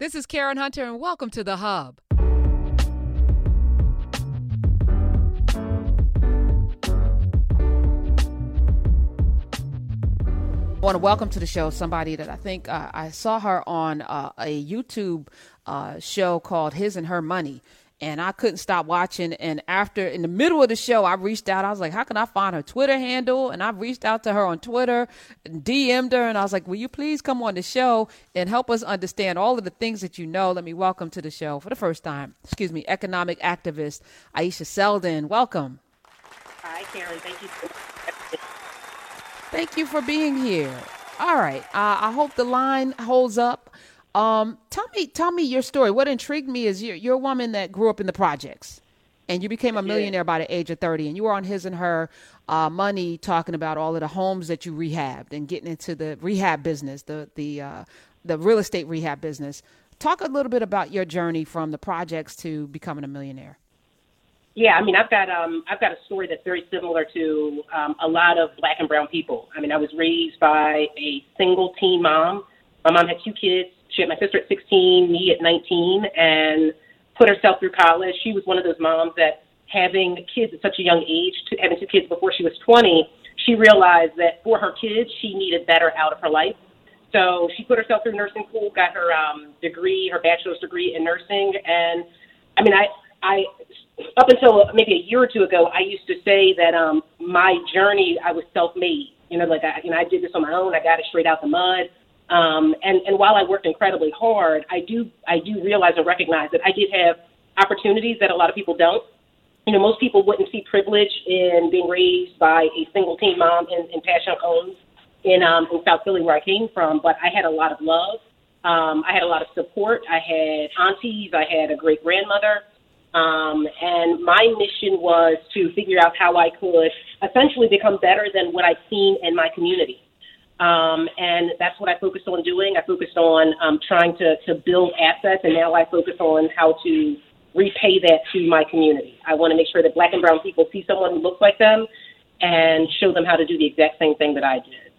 This is Karen Hunter, and welcome to The Hub. I want to welcome to the show somebody that I think I saw her on a YouTube show called His and Her Money. And I couldn't stop watching. And after, in the middle of the show, I reached out. I was like, how can I find her Twitter handle? And I reached out to her on Twitter and DM'd her. And I was like, will you please come on the show and help us understand all of the things that you know? Let me welcome to the show for the first time, economic activist Ayesha Selden. Welcome. Hi, Karen. Thank you so much. Thank you for being here. All right. I hope the line holds up. Tell me your story. What intrigued me is you're a woman that grew up in the projects, and you became a millionaire by the age of 30, and you were on His and Her Money talking about all of the homes that you rehabbed and getting into the rehab business, the real estate rehab business. Talk a little bit about your journey from the projects to becoming a millionaire. Yeah, I mean, I've got a story that's very similar to a lot of Black and brown people. I mean, I was raised by a single teen mom. My mom had two kids. She had my sister at 16, me at 19, and put herself through college. She was one of those moms that having kids at such a young age, having two kids before she was 20, she realized that for her kids, she needed better out of her life. So she put herself through nursing school, got her degree, her bachelor's degree in nursing. And I mean, I up until maybe a year or two ago, I used to say that my journey, I was self-made. You know, like I did this on my own. I got it straight out the mud. And while I worked incredibly hard, I do realize and recognize that I did have opportunities that a lot of people don't. You know, most people wouldn't see privilege in being raised by a single teen mom in Passyunk homes in South Philly, where I came from. But I had a lot of love. I had a lot of support. I had aunties. I had a great grandmother. And my mission was to figure out how I could essentially become better than what I'd seen in my community. And that's what I focused on doing. I focused on trying to build assets, and now I focus on how to repay that to my community. I want to make sure that Black and brown people see someone who looks like them and show them how to do the exact same thing that I did.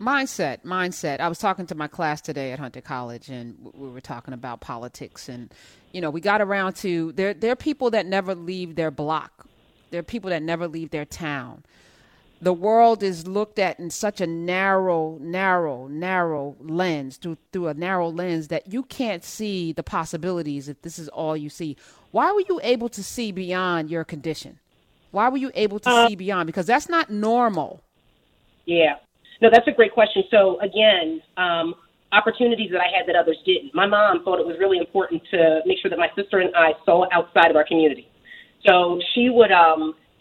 Mindset. I was talking to my class today at Hunter College, and we were talking about politics. And, you know, we got around to there are people that never leave their block. There are people that never leave their town. The world is looked at in such a narrow lens, through a narrow lens, that you can't see the possibilities if this is all you see. Why were you able to see beyond your condition? Why were you able to see beyond? Because that's not normal. Yeah. No, that's a great question. So, again, opportunities that I had that others didn't. My mom thought it was really important to make sure that my sister and I saw outside of our community. So she would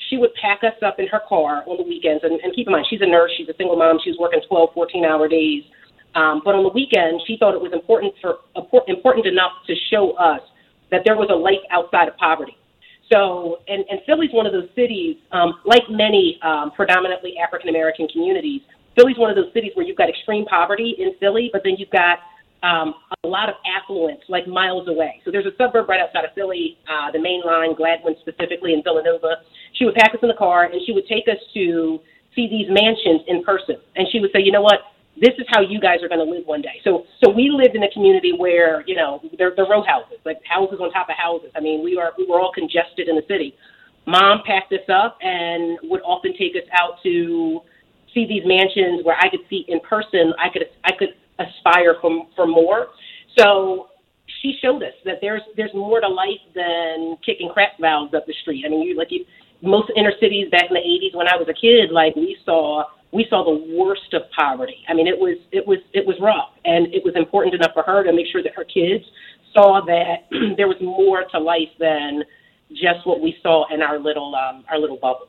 She would pack us up in her car on the weekends. And keep in mind, she's a nurse. She's a single mom. She was working 12, 14-hour days. But on the weekend, she thought it was important enough to show us that there was a life outside of poverty. So, and Philly's one of those cities, like many predominantly African-American communities, Philly's one of those cities where you've got extreme poverty in Philly, but then you've got a lot of affluence, like miles away. So there's a suburb right outside of Philly, the main line, Gladwin specifically, in Villanova. She would pack us in the car, and she would take us to see these mansions in person. And she would say, you know what, this is how you guys are going to live one day. So we lived in a community where, you know, they're row houses, like houses on top of houses. I mean, we were all congested in the city. Mom packed us up and would often take us out to see these mansions where I could see in person. I could aspire for more. So she showed us that there's more to life than kicking crap valves up the street. I mean, most inner cities back in the 80s when I was a kid, like we saw the worst of poverty. I mean, it was rough, and it was important enough for her to make sure that her kids saw that there was more to life than just what we saw in our little bubble.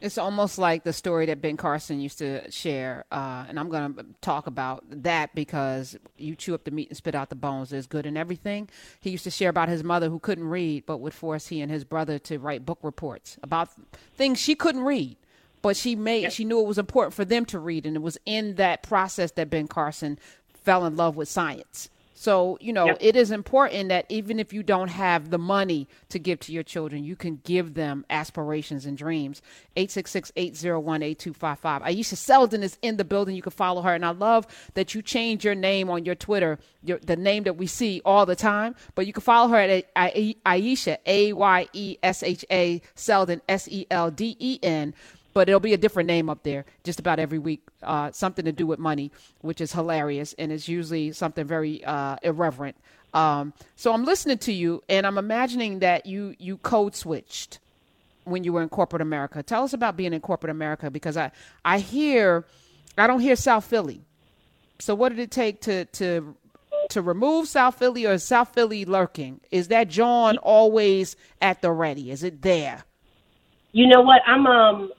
It's almost like the story that Ben Carson used to share, and I'm going to talk about that because you chew up the meat and spit out the bones. There's good in everything. He used to share about his mother who couldn't read but would force he and his brother to write book reports about things she couldn't read, but she knew it was important for them to read, and it was in that process that Ben Carson fell in love with science. So, you know, it is important that even if you don't have the money to give to your children, you can give them aspirations and dreams. 866-801-8255. Ayesha Selden is in the building. You can follow her. And I love that you change your name on your Twitter, the name that we see all the time. But you can follow her at Ayesha, A-Y-E-S-H-A, Selden, S-E-L-D-E-N. But it'll be a different name up there just about every week, something to do with money, which is hilarious. And it's usually something very irreverent. So I'm listening to you, and I'm imagining that you code switched when you were in corporate America. Tell us about being in corporate America, because I don't hear South Philly. So what did it take to remove South Philly, or is South Philly lurking? Is that John always at the ready? Is it there? You know what? I'm hood.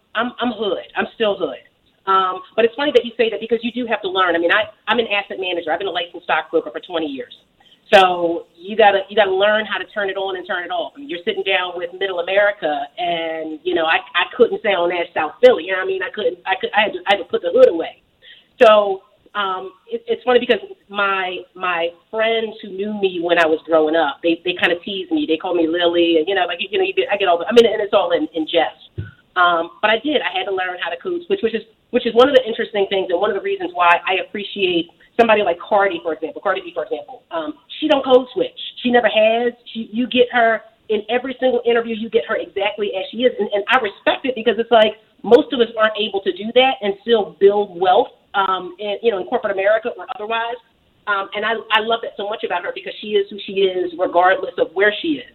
I'm still hood. But it's funny that you say that, because you do have to learn. I mean, I'm an asset manager. I've been a licensed stockbroker for 20 years. So you gotta learn how to turn it on and turn it off. I mean, you're sitting down with Middle America, and you know, I couldn't sound as South Philly. You know what I mean? I had to put the hood away. So it's funny, because my friends who knew me when I was growing up, they kind of teased me. They called me Lily, and I get all the, and it's all in jest. But I had to learn how to code switch, which is one of the interesting things, and one of the reasons why I appreciate somebody like Cardi B, for example. She don't code switch. She never has. You get her in every single interview. You get her exactly as she is. And I respect it, because it's like most of us aren't able to do that and still build wealth, in corporate America or otherwise. And I love that so much about her, because she is who she is regardless of where she is.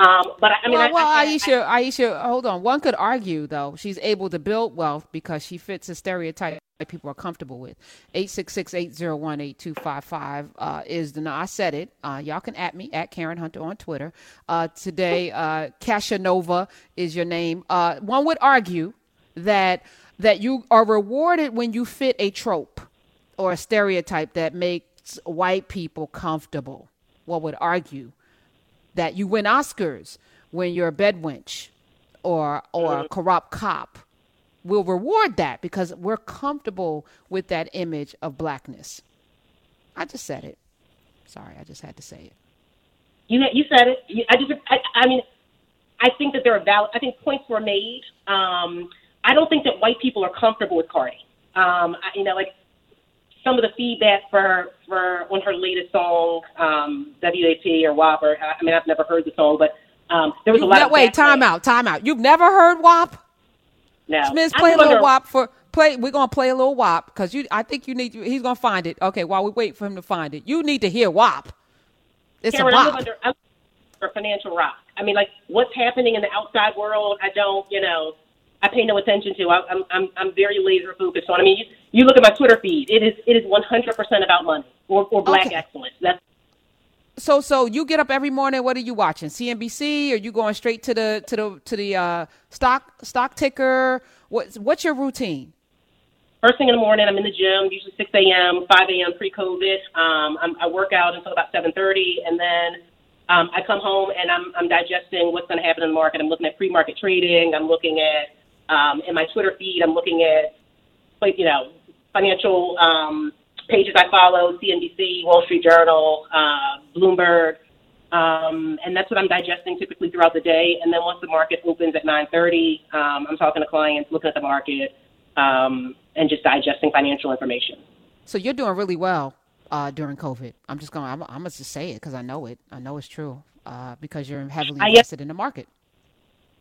Ayesha, hold on. One could argue, though, she's able to build wealth because she fits a stereotype that people are comfortable with. 866-801-8255 is the number. I said it. Y'all can at me, at Karen Hunter on Twitter. Today, Cashanova is your name. One would argue that you are rewarded when you fit a trope or a stereotype that makes white people comfortable. One would argue that you win Oscars when you're a bedwench or a corrupt cop. We'll reward that because we're comfortable with that image of blackness. I just said it. Sorry, I just had to say it. You said it. I think that there are valid. I think points were made. I don't think that white people are comfortable with Cardi. Some of the feedback for on her latest song, WAP or WAP, or I've never heard the song, but there was a lot of... Wait, time out. You've never heard WAP? No. Smith's we're going to play a little WAP, because he's going to find it. Okay, while we wait for him to find it. You need to hear WAP. It's Karen, a WAP. I live under financial rock. What's happening in the outside world, I pay no attention to. I'm very laser focused on. You look at my Twitter feed. It is 100% about money or black excellence. That's so you get up every morning. What are you watching? CNBC? Are you going straight to the stock ticker? What's your routine? First thing in the morning, I'm in the gym. Usually 6 a.m., 5 a.m. pre-COVID. I work out until about 7:30, and then I come home and I'm digesting what's going to happen in the market. I'm looking at pre-market trading. I'm looking at in my Twitter feed, I'm looking at, financial pages I follow, CNBC, Wall Street Journal, Bloomberg, and that's what I'm digesting typically throughout the day. And then once the market opens at 9:30, I'm talking to clients, looking at the market, and just digesting financial information. So you're doing really well during COVID. I'm going to just say it because I know it's true because you're heavily invested in the market.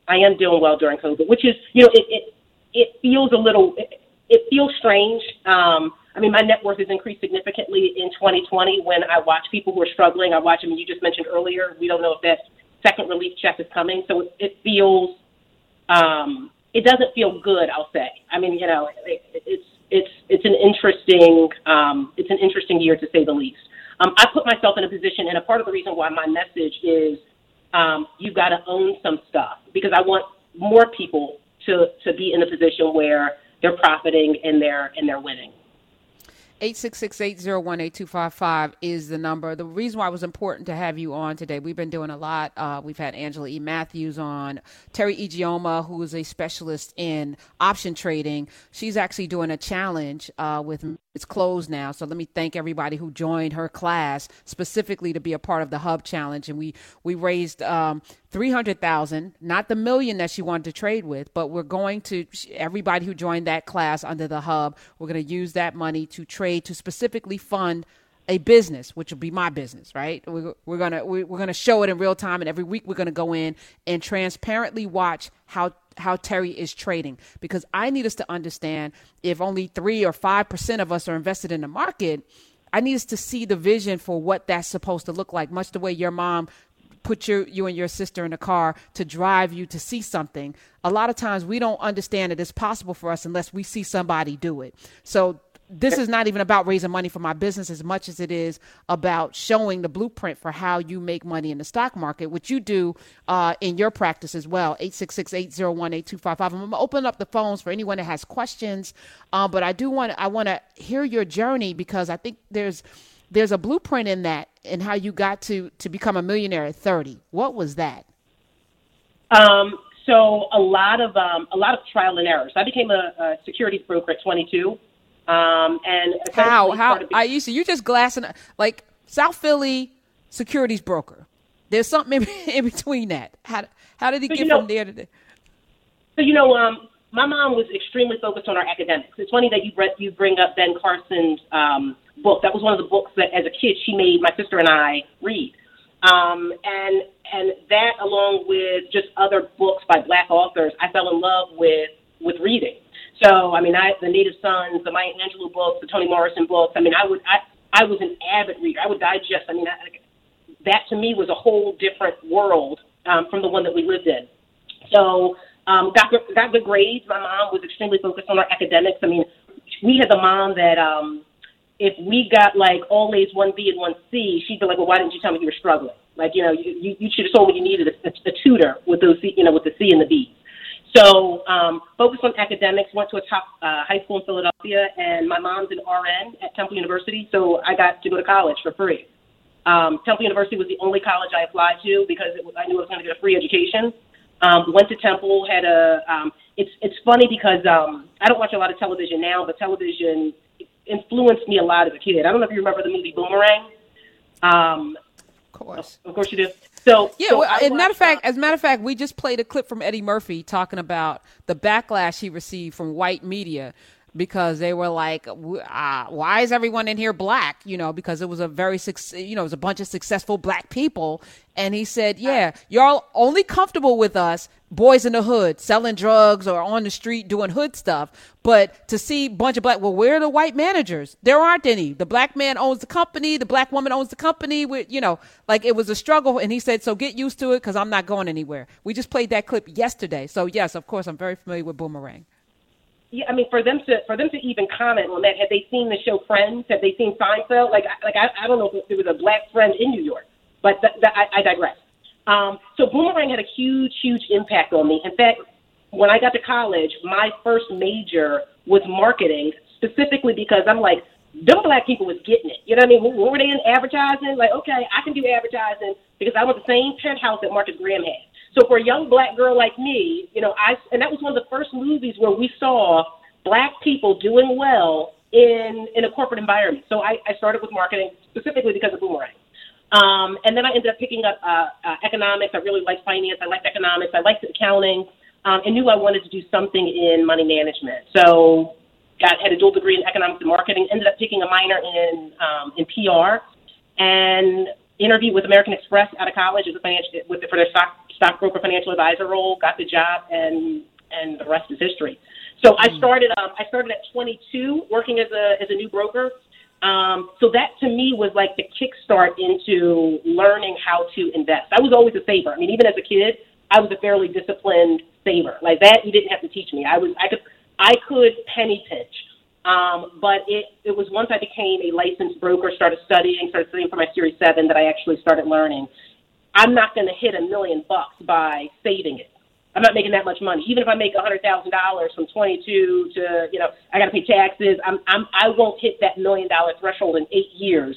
I am doing well during COVID, which is, it feels it feels strange. My net worth has increased significantly in 2020 when I watch people who are struggling. You just mentioned earlier, we don't know if that second relief check is coming. So it feels, it doesn't feel good, I'll say. It's an interesting, year to say the least. I put myself in a position, and a part of the reason why my message is, you've got to own some stuff, because I want more people to be in a position where they're profiting and they're winning. 866-801-8255 is the number. The reason why it was important to have you on today, we've been doing a lot. We've had Angela E. Matthews on, Terry Egioma, who is a specialist in option trading. She's actually doing a challenge with It's closed now. So let me thank everybody who joined her class specifically to be a part of the Hub Challenge. And we raised $300,000, not the million that she wanted to trade with, but we're going to, everybody who joined that class under the Hub, we're going to use that money to trade to specifically fund a business, which will be my business, right? We're gonna show it in real time, and every week we're gonna go in and transparently watch how Terry is trading, because I need us to understand if only 3 or 5% of us are invested in the market, I need us to see the vision for what that's supposed to look like, much the way your mom put you and your sister in a car to drive you to see something. A lot of times we don't understand that it's possible for us unless we see somebody do it. So this is not even about raising money for my business as much as it is about showing the blueprint for how you make money in the stock market, which you do in your practice as well. 866-801-8255. I'm going to open up the phones for anyone that has questions, but I want to hear your journey, because I think there's a blueprint in that and how you got to become a millionaire at 30. What was that? So a lot of trial and error. So I became a securities broker at 22. And how Ayesha, you just glassing like South Philly securities broker. There's something in between that. How did he get from there to there? So, my mom was extremely focused on our academics. It's funny that you bring up Ben Carson's, book. That was one of the books that as a kid, she made my sister and I read. And that, along with just other books by Black authors, I fell in love with reading. So, the Native Sons, the Maya Angelou books, the Toni Morrison books. I was an avid reader. I would digest. That to me was a whole different world from the one that we lived in. So, got good grades. My mom was extremely focused on our academics. We had the mom that if we got like all A's, 1B, and 1C, she'd be like, "Well, why didn't you tell me you were struggling? Like, you should have told me you needed a tutor with those, with the C and the B." So focused on academics, went to a top high school in Philadelphia, and my mom's an RN at Temple University, so I got to go to college for free. Temple University was the only college I applied to because I knew I was going to get a free education. Went to Temple, it's funny because I don't watch a lot of television now, but television influenced me a lot as a kid. I don't know if you remember the movie Boomerang. Course. Of course you do. So yeah, so as a matter of fact, we just played a clip from Eddie Murphy talking about the backlash he received from white media because they were like, "Why is everyone in here black?" Because it was a very it was a bunch of successful black people, and he said, "Yeah, y'all only comfortable with us boys in the hood selling drugs or on the street doing hood stuff, but to see bunch of black, where are the white managers? There aren't any. The black man owns the company, the black woman owns the company." With it was a struggle, and he said, "So get used to it because I'm not going anywhere." We just played that clip yesterday, so yes, of course, I'm very familiar with Boomerang. Yeah, for them to even comment on that, had they seen the show Friends? Had they seen Seinfeld? I don't know if there was a black friend in New York, but I digress. So Boomerang had a huge impact on me. In fact, when I got to college, my first major was marketing, specifically because I'm like, them black people was getting it. You know what I mean? What were they in advertising? Like, okay, I can do advertising because I want the same penthouse that Marcus Graham had. So for a young black girl like me, and that was one of the first movies where we saw black people doing well in a corporate environment. So I started with marketing specifically because of Boomerang. And then I ended up picking up economics. I really liked finance. I liked economics. I liked accounting, and knew I wanted to do something in money management. So had a dual degree in economics and marketing, ended up taking a minor in PR, and interviewed with American Express out of college for their stockbroker financial advisor role, got the job, and the rest is history. So I started at 22 working as a new broker. So that to me was like the kickstart into learning how to invest. I was always a saver. Even as a kid, I was a fairly disciplined saver. Like that, you didn't have to teach me. I could penny pinch. But it was once I became a licensed broker, started studying for my Series 7 that I actually started learning. I'm not going to hit $1 million by saving it. I'm not making that much money. Even if I make $100,000 from 22 to, I got to pay taxes. I won't hit that $1 million threshold in 8 years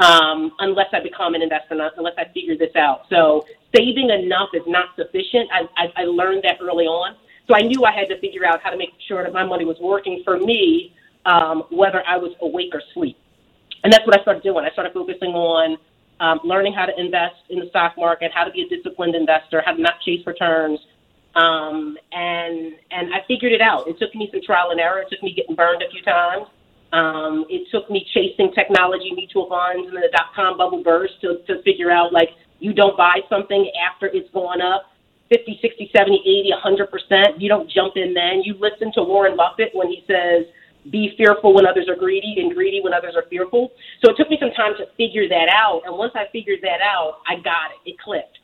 unless I become an investor, unless I figure this out. So saving enough is not sufficient. I learned that early on. So I knew I had to figure out how to make sure that my money was working for me whether I was awake or asleep. And that's what I started doing. I started focusing on learning how to invest in the stock market, how to be a disciplined investor, how to not chase returns. And I figured it out. It took me some trial and error. It took me getting burned a few times. It took me chasing technology, mutual funds, and then the dot-com bubble burst to figure out, like, you don't buy something after it's gone up 50, 60, 70, 80, 100%. You don't jump in then. You listen to Warren Buffett when he says, be fearful when others are greedy and greedy when others are fearful. So it took me some time to figure that out. And once I figured that out, I got it. It clicked.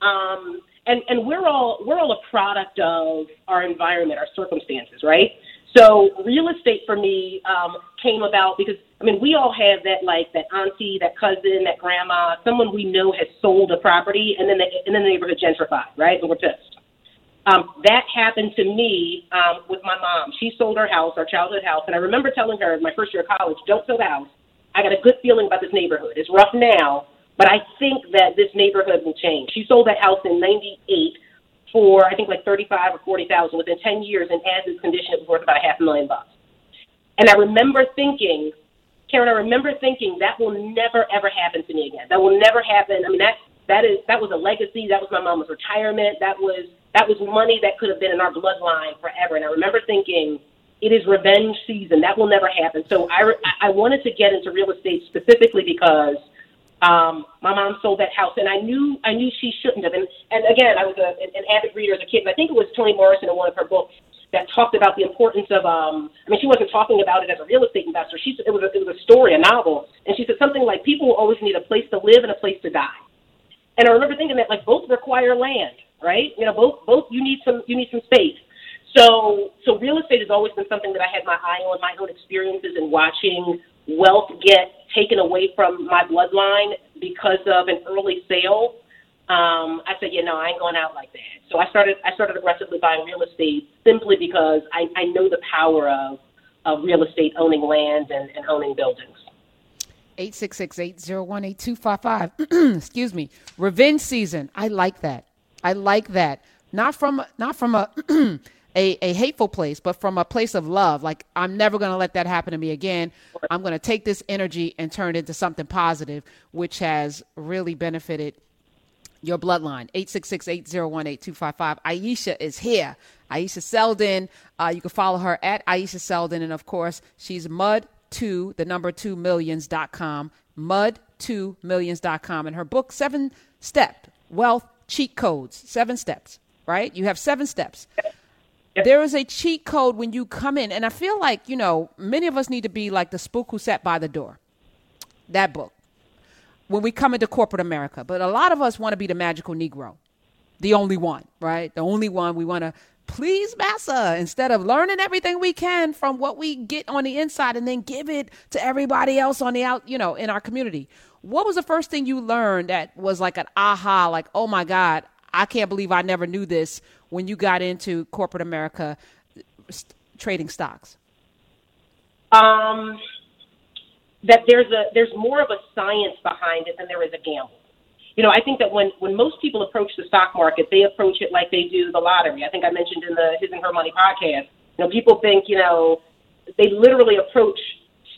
And we're all a product of our environment, our circumstances, right? So real estate for me came about because, I mean, we all have that, like, that auntie, that cousin, that grandma, someone we know has sold a property, and then the neighborhood gentrified, right? And we're pissed. That happened to me with my mom. She sold her house, our childhood house, and I remember telling her my first year of college, don't sell the house. I got a good feeling about this neighborhood. It's rough now, but I think that this neighborhood will change. She sold that house in 98 for, I think, like $35,000 or $40,000. Within 10 years, and as its condition, it was worth about $500,000. And I remember thinking, Karen, that will never, ever happen to me again. That will never happen. I mean, that was a legacy. That was my mom's retirement. That was money that could have been in our bloodline forever. And I remember thinking, it is revenge season. That will never happen. So I wanted to get into real estate specifically because my mom sold that house, and I knew she shouldn't have. And again, I was an avid reader as a kid, and I think it was Toni Morrison in one of her books that talked about the importance of, I mean, she wasn't talking about it as a real estate investor. It was a story, a novel. And she said something like, people will always need a place to live and a place to die. And I remember thinking that, like, both require land, right? You know, both you need some space. So real estate has always been something that I had my eye on, my own experiences in watching wealth get taken away from my bloodline because of an early sale. I said, yeah, no, I ain't going out like that. So I started aggressively buying real estate simply because I know the power of real estate, owning land and owning buildings. 866-801-8255. Excuse me. Revenge season. I like that. Not from a hateful place, but from a place of love. Like, I'm never going to let that happen to me again. I'm going to take this energy and turn it into something positive, which has really benefited your bloodline. 866-801-8255. Ayesha is here. Ayesha Selden. You can follow her at Ayesha Selden. And of course, she's mud2millions.com. Mud2millions.com. And her book, 7-Step Wealth Cheat Codes. 7 steps, right? You have 7 steps. There is a cheat code when you come in. And I feel like, you know, many of us need to be like the spook who sat by the door. That book. When we come into corporate America. But a lot of us want to be the magical Negro. The only one, right? The only one. We want to please massa instead of learning everything we can from what we get on the inside and then give it to everybody else on the out, you know, in our community. What was the first thing you learned that was like an aha, like, oh my God, I can't believe I never knew this when you got into corporate America trading stocks? That there's more of a science behind it than there is a gamble. You know, I think that when most people approach the stock market, they approach it like they do the lottery. I think I mentioned in the His and Her Money podcast, you know, people think, you know, they literally approach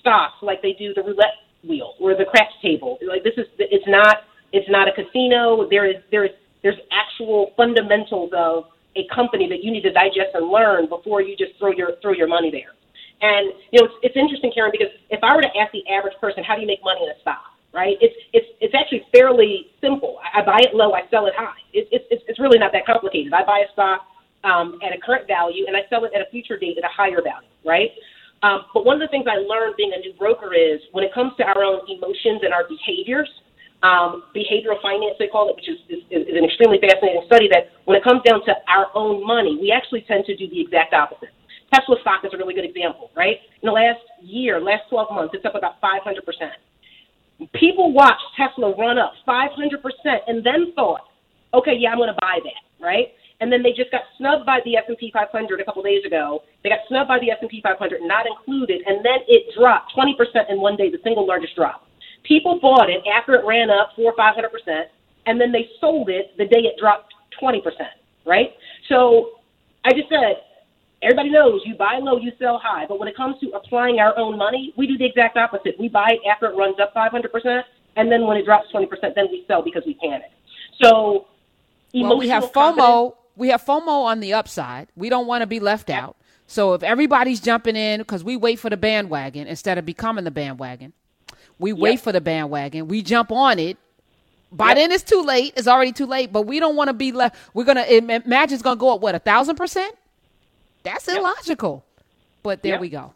stocks like they do the roulette wheel or the craps table. Like, it's not a casino. There's actual fundamentals of a company that you need to digest and learn before you just throw your money there. And, you know, it's interesting, Karen, because if I were to ask the average person, how do you make money in a stock, right? It's actually fairly simple. I buy it low, I sell it high. It's really not that complicated. I buy a stock at a current value and I sell it at a future date at a higher value, right? But one of the things I learned being a new broker is when it comes to our own emotions and our behaviors, behavioral finance, they call it, which is an extremely fascinating study that when it comes down to our own money, we actually tend to do the exact opposite. Tesla stock is a really good example, right? In the last 12 months, it's up about 500%. People watched Tesla run up 500% and then thought, okay, yeah, I'm going to buy that, right? And then they just got snubbed by the S&P 500 a couple days ago. They got snubbed by the S&P 500, not included, and then it dropped 20% in one day, the single largest drop. People bought it after it ran up 400 or 500%, and then they sold it the day it dropped 20%, right? So I just said, Everybody knows you buy low, you sell high. But when it comes to applying our own money, we do the exact opposite. We buy it after it runs up 500%, and then when it drops 20%, then we sell because we panic. So we have FOMO. We have FOMO on the upside. We don't want to be left out. So if everybody's jumping in, because we wait for the bandwagon instead of becoming the bandwagon, we wait for the bandwagon. We jump on it. By then it's too late. It's already too late. But we don't want to be left. We're going to imagine it's going to go up, 1,000%? That's illogical. But there we go.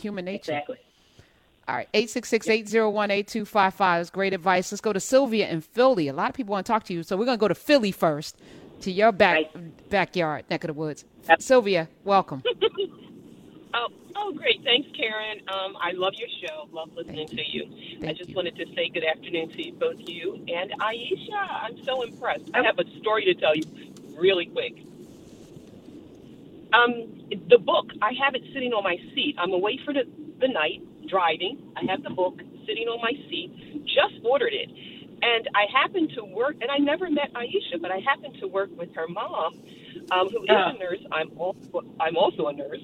Human nature. Exactly. All right. 866-801-8255 is great advice. Let's go to Sylvia in Philly. A lot of people want to talk to you. So we're going to go to Philly first, to your backyard, neck of the woods. Sylvia, welcome. Oh, great. Thanks, Karen. I love your show. Love listening to you. I just wanted to say good afternoon to both you and Ayesha. I'm so impressed. I have a story to tell you really quick. The book, I have it sitting on my seat. I'm away for the night driving. I have the book sitting on my seat. Just ordered it. And I happened to work, and I never met Ayesha, but I happened to work with her mom, who is a nurse. I'm also a nurse.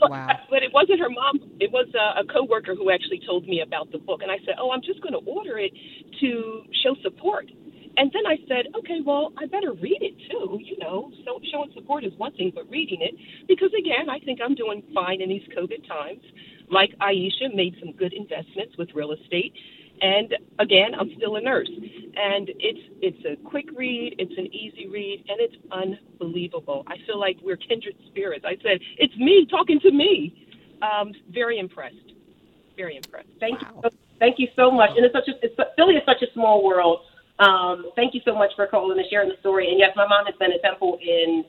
Wow. But it wasn't her mom. It was a coworker who actually told me about the book. And I said, I'm just going to order it to show support. And then I said, okay, well, I better read it too. You know, so showing support is one thing, but reading it, because again, I think I'm doing fine in these COVID times. Like Ayesha, made some good investments with real estate. And again, I'm still a nurse, and it's a quick read, it's an easy read, and it's unbelievable. I feel like we're kindred spirits. I said, it's me talking to me. Very impressed. Very impressed. Thank you so much. And Philly is such a small world. Thank you so much for calling and sharing the story. And yes, my mom has been at Temple in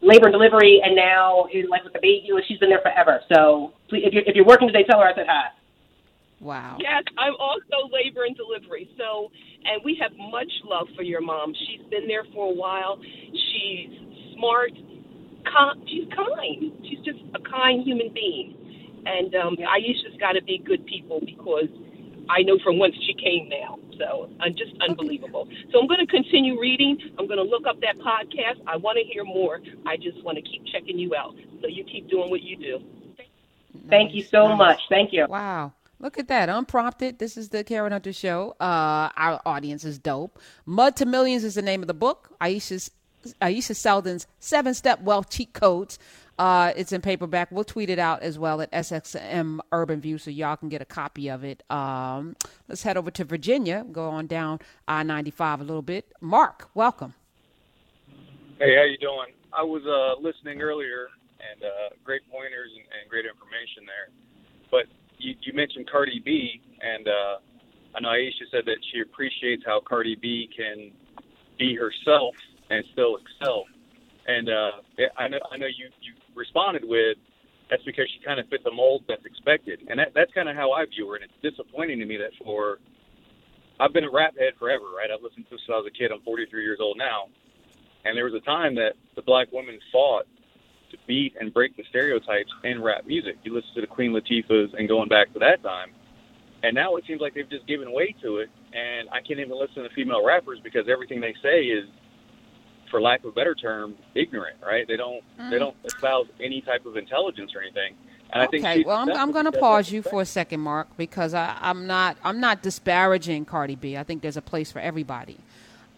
labor and delivery, and now is like with the baby. She's been there forever. So please, if you're working today, tell her I said hi. Wow. Yes, I'm also labor and delivery. So, and we have much love for your mom. She's been there for a while. She's smart. She's kind. She's just a kind human being. And Ayesha's got to be good people, because I know from whence she came now. So, just unbelievable. Okay. So I'm going to continue reading. I'm going to look up that podcast. I want to hear more. I just want to keep checking you out. So you keep doing what you do. Thank you so much. Thank you. Wow. Look at that. Unprompted. This is the Karen Hunter Show. Our audience is dope. Mud to Millions is the name of the book. Ayesha Selden's 7-Step Wealth Cheat Codes. It's in paperback. We'll tweet it out as well at SXM Urban View, so y'all can get a copy of it. Let's head over to Virginia. Go on down I-95 a little bit. Mark, welcome. Hey, how you doing? I was listening earlier, and great pointers and great information there. But you mentioned Cardi B, and I know Ayesha said that she appreciates how Cardi B can be herself and still excel. And I know you responded with, that's because she kind of fit the mold that's expected. And that's kind of how I view her, and it's disappointing to me that I've been a rap head forever, right? I've listened to it since I was a kid. I'm 43 years old now. And there was a time that the black women fought to beat and break the stereotypes in rap music. You listen to the Queen Latifahs and going back to that time, and now it seems like they've just given way to it, and I can't even listen to female rappers because everything they say is, for lack of a better term, ignorant, right? They don't espouse any type of intelligence or anything. And I'm going to pause you for a second, Mark, because I'm not disparaging Cardi B. I think there's a place for everybody.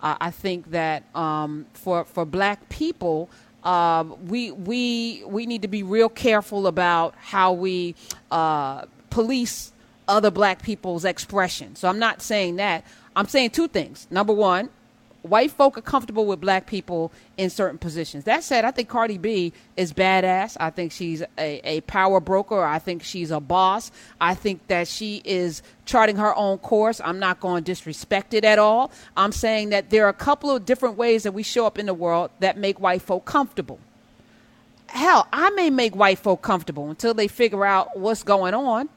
I think that for black people, we need to be real careful about how we police other black people's expression. So I'm not saying that. I'm saying two things. Number one, white folk are comfortable with black people in certain positions. That said, I think Cardi B is badass. I think she's a power broker. I think she's a boss. I think that she is charting her own course. I'm not going to disrespect it at all. I'm saying that there are a couple of different ways that we show up in the world that make white folk comfortable. Hell, I may make white folk comfortable until they figure out what's going on.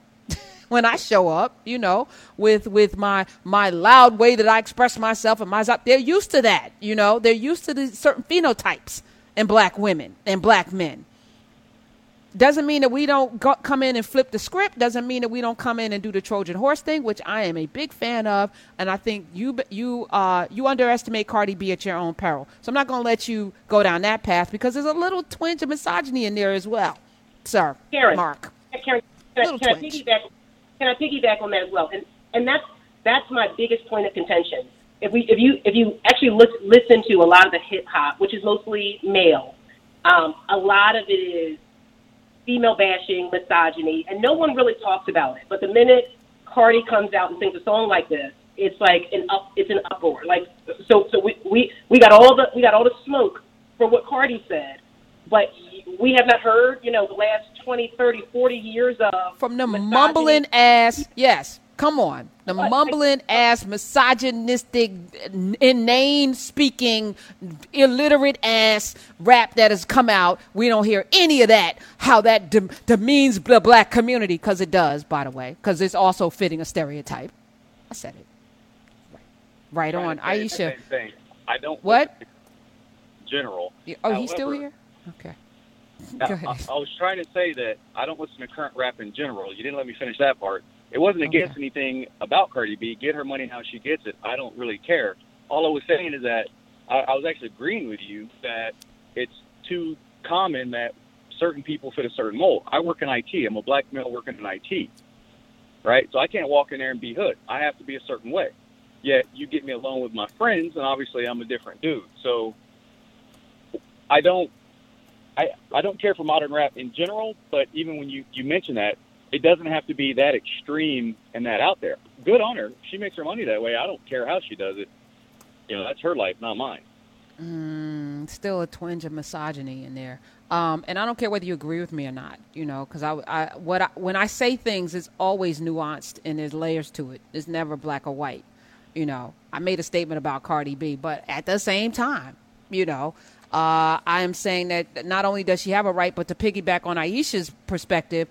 When I show up, you know, with my loud way that I express myself, and they're used to that, you know. They're used to the certain phenotypes in black women and black men. Doesn't mean that we don't come in and flip the script. Doesn't mean that we don't come in and do the Trojan horse thing, which I am a big fan of. And I think you underestimate Cardi B at your own peril. So I'm not going to let you go down that path because there's a little twinge of misogyny in there as well, sir. Karen, Mark. Can I piggyback on that as well? And that's my biggest point of contention. If you actually listen to a lot of the hip hop, which is mostly male, a lot of it is female bashing, misogyny, and no one really talks about it. But the minute Cardi comes out and sings a song like this, it's like an uproar. Like so we got all the smoke for what Cardi said, but we have not heard, the last 20, 30, 40 years of from the misogyny. Mumbling ass. Yes, come on, the mumbling ass, misogynistic, inane speaking, illiterate ass rap that has come out. We don't hear any of that. How that demeans the black community, because it does, by the way, because it's also fitting a stereotype. I said it. Right on, Ayesha. I don't. What? General. Yeah. Oh, however, he's still here. Okay. Now, go ahead. I was trying to say that I don't listen to current rap in general. You didn't let me finish that part. It wasn't against anything about Cardi B. Get her money how she gets it. I don't really care. All I was saying is that I was actually agreeing with you that it's too common that certain people fit a certain mold. I work in IT. I'm a black male working in IT, right? So I can't walk in there and be hood. I have to be a certain way. Yet you get me along with my friends, and obviously I'm a different dude. So I don't care for modern rap in general, but even when you mention that, it doesn't have to be that extreme and that out there. Good on her. She makes her money that way. I don't care how she does it. That's her life, not mine. Still a twinge of misogyny in there. And I don't care whether you agree with me or not, because when I say things, it's always nuanced and there's layers to it. It's never black or white. I made a statement about Cardi B, but at the same time, I am saying that not only does she have a right, but to piggyback on Ayesha's perspective,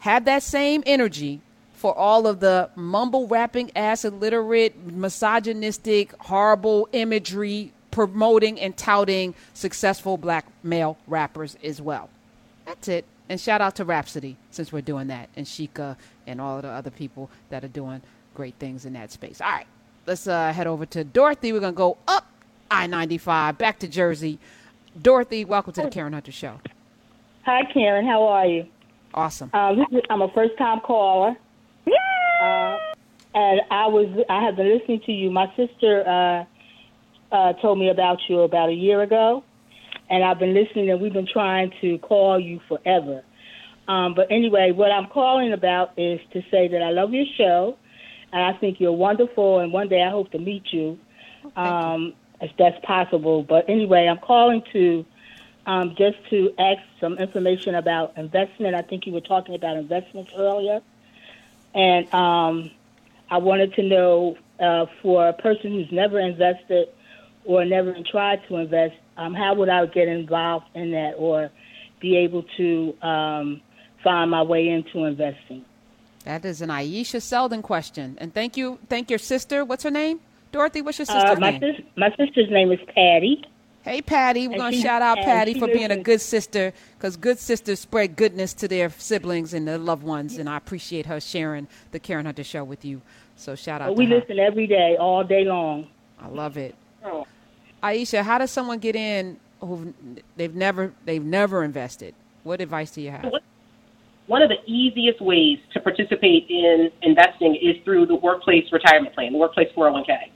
have that same energy for all of the mumble rapping, ass illiterate, misogynistic, horrible imagery promoting and touting successful black male rappers as well. That's it. And shout out to Rhapsody, since we're doing that, and Sheikah and all of the other people that are doing great things in that space. All right, let's head over to Dorothy. We're going to go up I-95 back to Jersey. Dorothy, welcome to the Karen Hunter Show. Hi, Karen. How are you? Awesome. I'm a first-time caller. Yeah. And I have been listening to you. My sister told me about you about a year ago, and I've been listening, and we've been trying to call you forever. But anyway, what I'm calling about is to say that I love your show, and I think you're wonderful, and one day I hope to meet you, if that's possible. But anyway, I'm calling to... just to ask some information about investment. I think you were talking about investments earlier. And I wanted to know for a person who's never invested or never tried to invest, how would I get involved in that or be able to find my way into investing? That is an Ayesha Selden question. And thank your sister. What's her name? Dorothy, what's your sister's name? My sister's name is Patty. Hey, Patty, we're going to shout out Patty for being a good sister, because good sisters spread goodness to their siblings and their loved ones, and I appreciate her sharing the Karen Hunter Show with you. So shout out to her. We listen every day, all day long. I love it. Oh. Ayesha, how does someone get in who they've never invested? What advice do you have? One of the easiest ways to participate in investing is through the workplace retirement plan, the workplace 401k.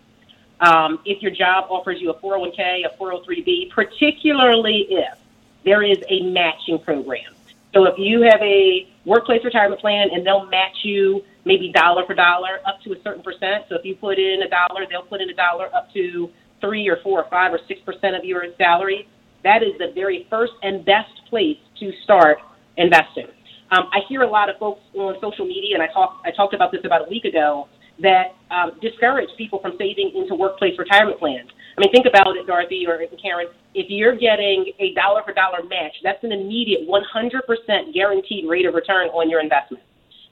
If your job offers you a 401k, a 403b, particularly if there is a matching program. So if you have a workplace retirement plan and they'll match you maybe dollar for dollar up to a certain percent. So if you put in $1, they'll put in $1 up to 3 or 4 or 5 or 6% of your salary. That is the very first and best place to start investing. I hear a lot of folks on social media, and I talked about this about a week ago, that discourage people from saving into workplace retirement plans. I mean, think about it, Dorothy or Karen. If you're getting a dollar-for-dollar match, that's an immediate 100% guaranteed rate of return on your investment.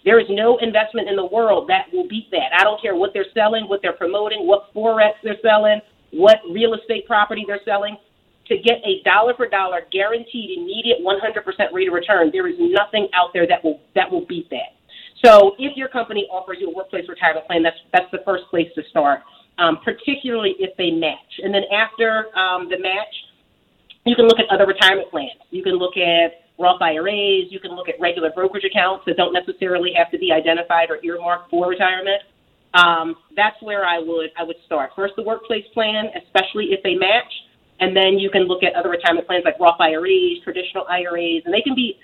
There is no investment in the world that will beat that. I don't care what they're selling, what they're promoting, what forex they're selling, what real estate property they're selling. to get a dollar-for-dollar guaranteed immediate 100% rate of return, there is nothing out there that will beat that. So if your company offers you a workplace retirement plan, that's the first place to start, particularly if they match. And then after the match, you can look at other retirement plans. You can look at Roth IRAs. You can look at regular brokerage accounts that don't necessarily have to be identified or earmarked for retirement. That's where I would start. First, the workplace plan, especially if they match. And then you can look at other retirement plans like Roth IRAs, traditional IRAs, and they can be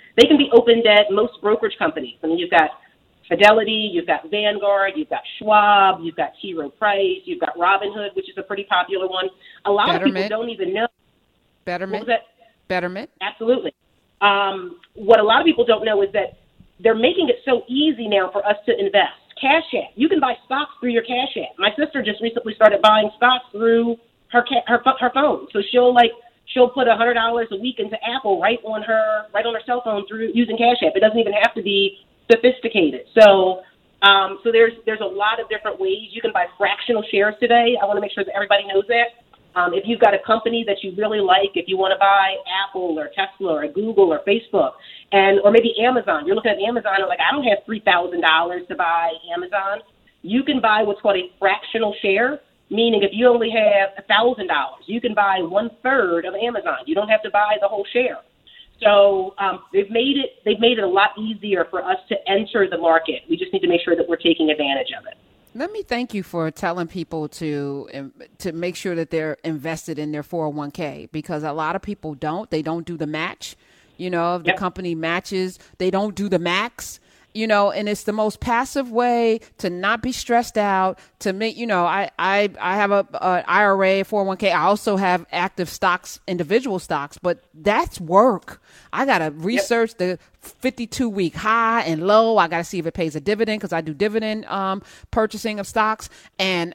opened at most brokerage companies. I mean, you've got Fidelity, you've got Vanguard, you've got Schwab, you've got T. Rowe Price, you've got Robinhood, which is a pretty popular one. A lot of people don't even know. Betterment. Betterment. Absolutely. What a lot of people don't know is that they're making it so easy now for us to invest. Cash App. You can buy stocks through your Cash App. My sister just recently started buying stocks through her phone. So she'll put $100 a week into Apple right on her cell phone through using Cash App. It doesn't even have to be sophisticated. So there's a lot of different ways you can buy fractional shares today. I want to make sure that everybody knows that. If you've got a company that you really like, if you want to buy Apple or Tesla or Google or Facebook, or maybe Amazon, you're looking at Amazon and like, I don't have $3,000 to buy Amazon. You can buy what's called a fractional share, meaning if you only have $1,000, you can buy 1/3 of Amazon. You don't have to buy the whole share. So they've made it a lot easier for us to enter the market. We just need to make sure that we're taking advantage of it. Let me thank you for telling people to make sure that they're invested in their 401k, because a lot of people don't. They don't do the match. You know, if the company matches, they don't do the max. You know, and it's the most passive way to not be stressed out, to make, you know, I have a IRA, 401k. I also have active stocks, individual stocks, but that's work. I got to research the 52-week high and low. I got to see if it pays a dividend, because I do dividend purchasing of stocks. And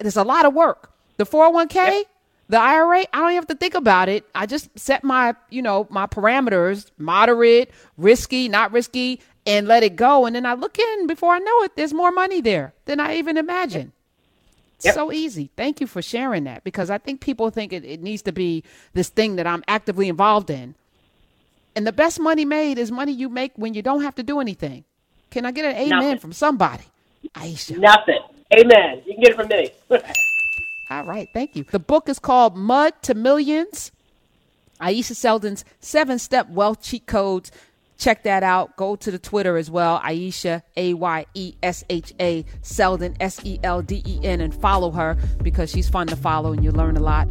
there's a lot of work. The 401k, the IRA, I don't have to think about it. I just set my parameters, moderate, risky, not risky, and let it go. And then I look in, before I know it, there's more money there than I even imagined. Yep. So easy. Thank you for sharing that, because I think people think it needs to be this thing that I'm actively involved in. And the best money made is money you make when you don't have to do anything. Can I get an amen from somebody? Ayesha. Nothing. Amen. You can get it from me. All right. Thank you. The book is called Mud to Millions, Ayesha Selden's 7-Step Wealth Cheat Codes. Check that out. Go to the Twitter as well, Ayesha, Ayesha Selden, Selden, and follow her, because she's fun to follow and you learn a lot.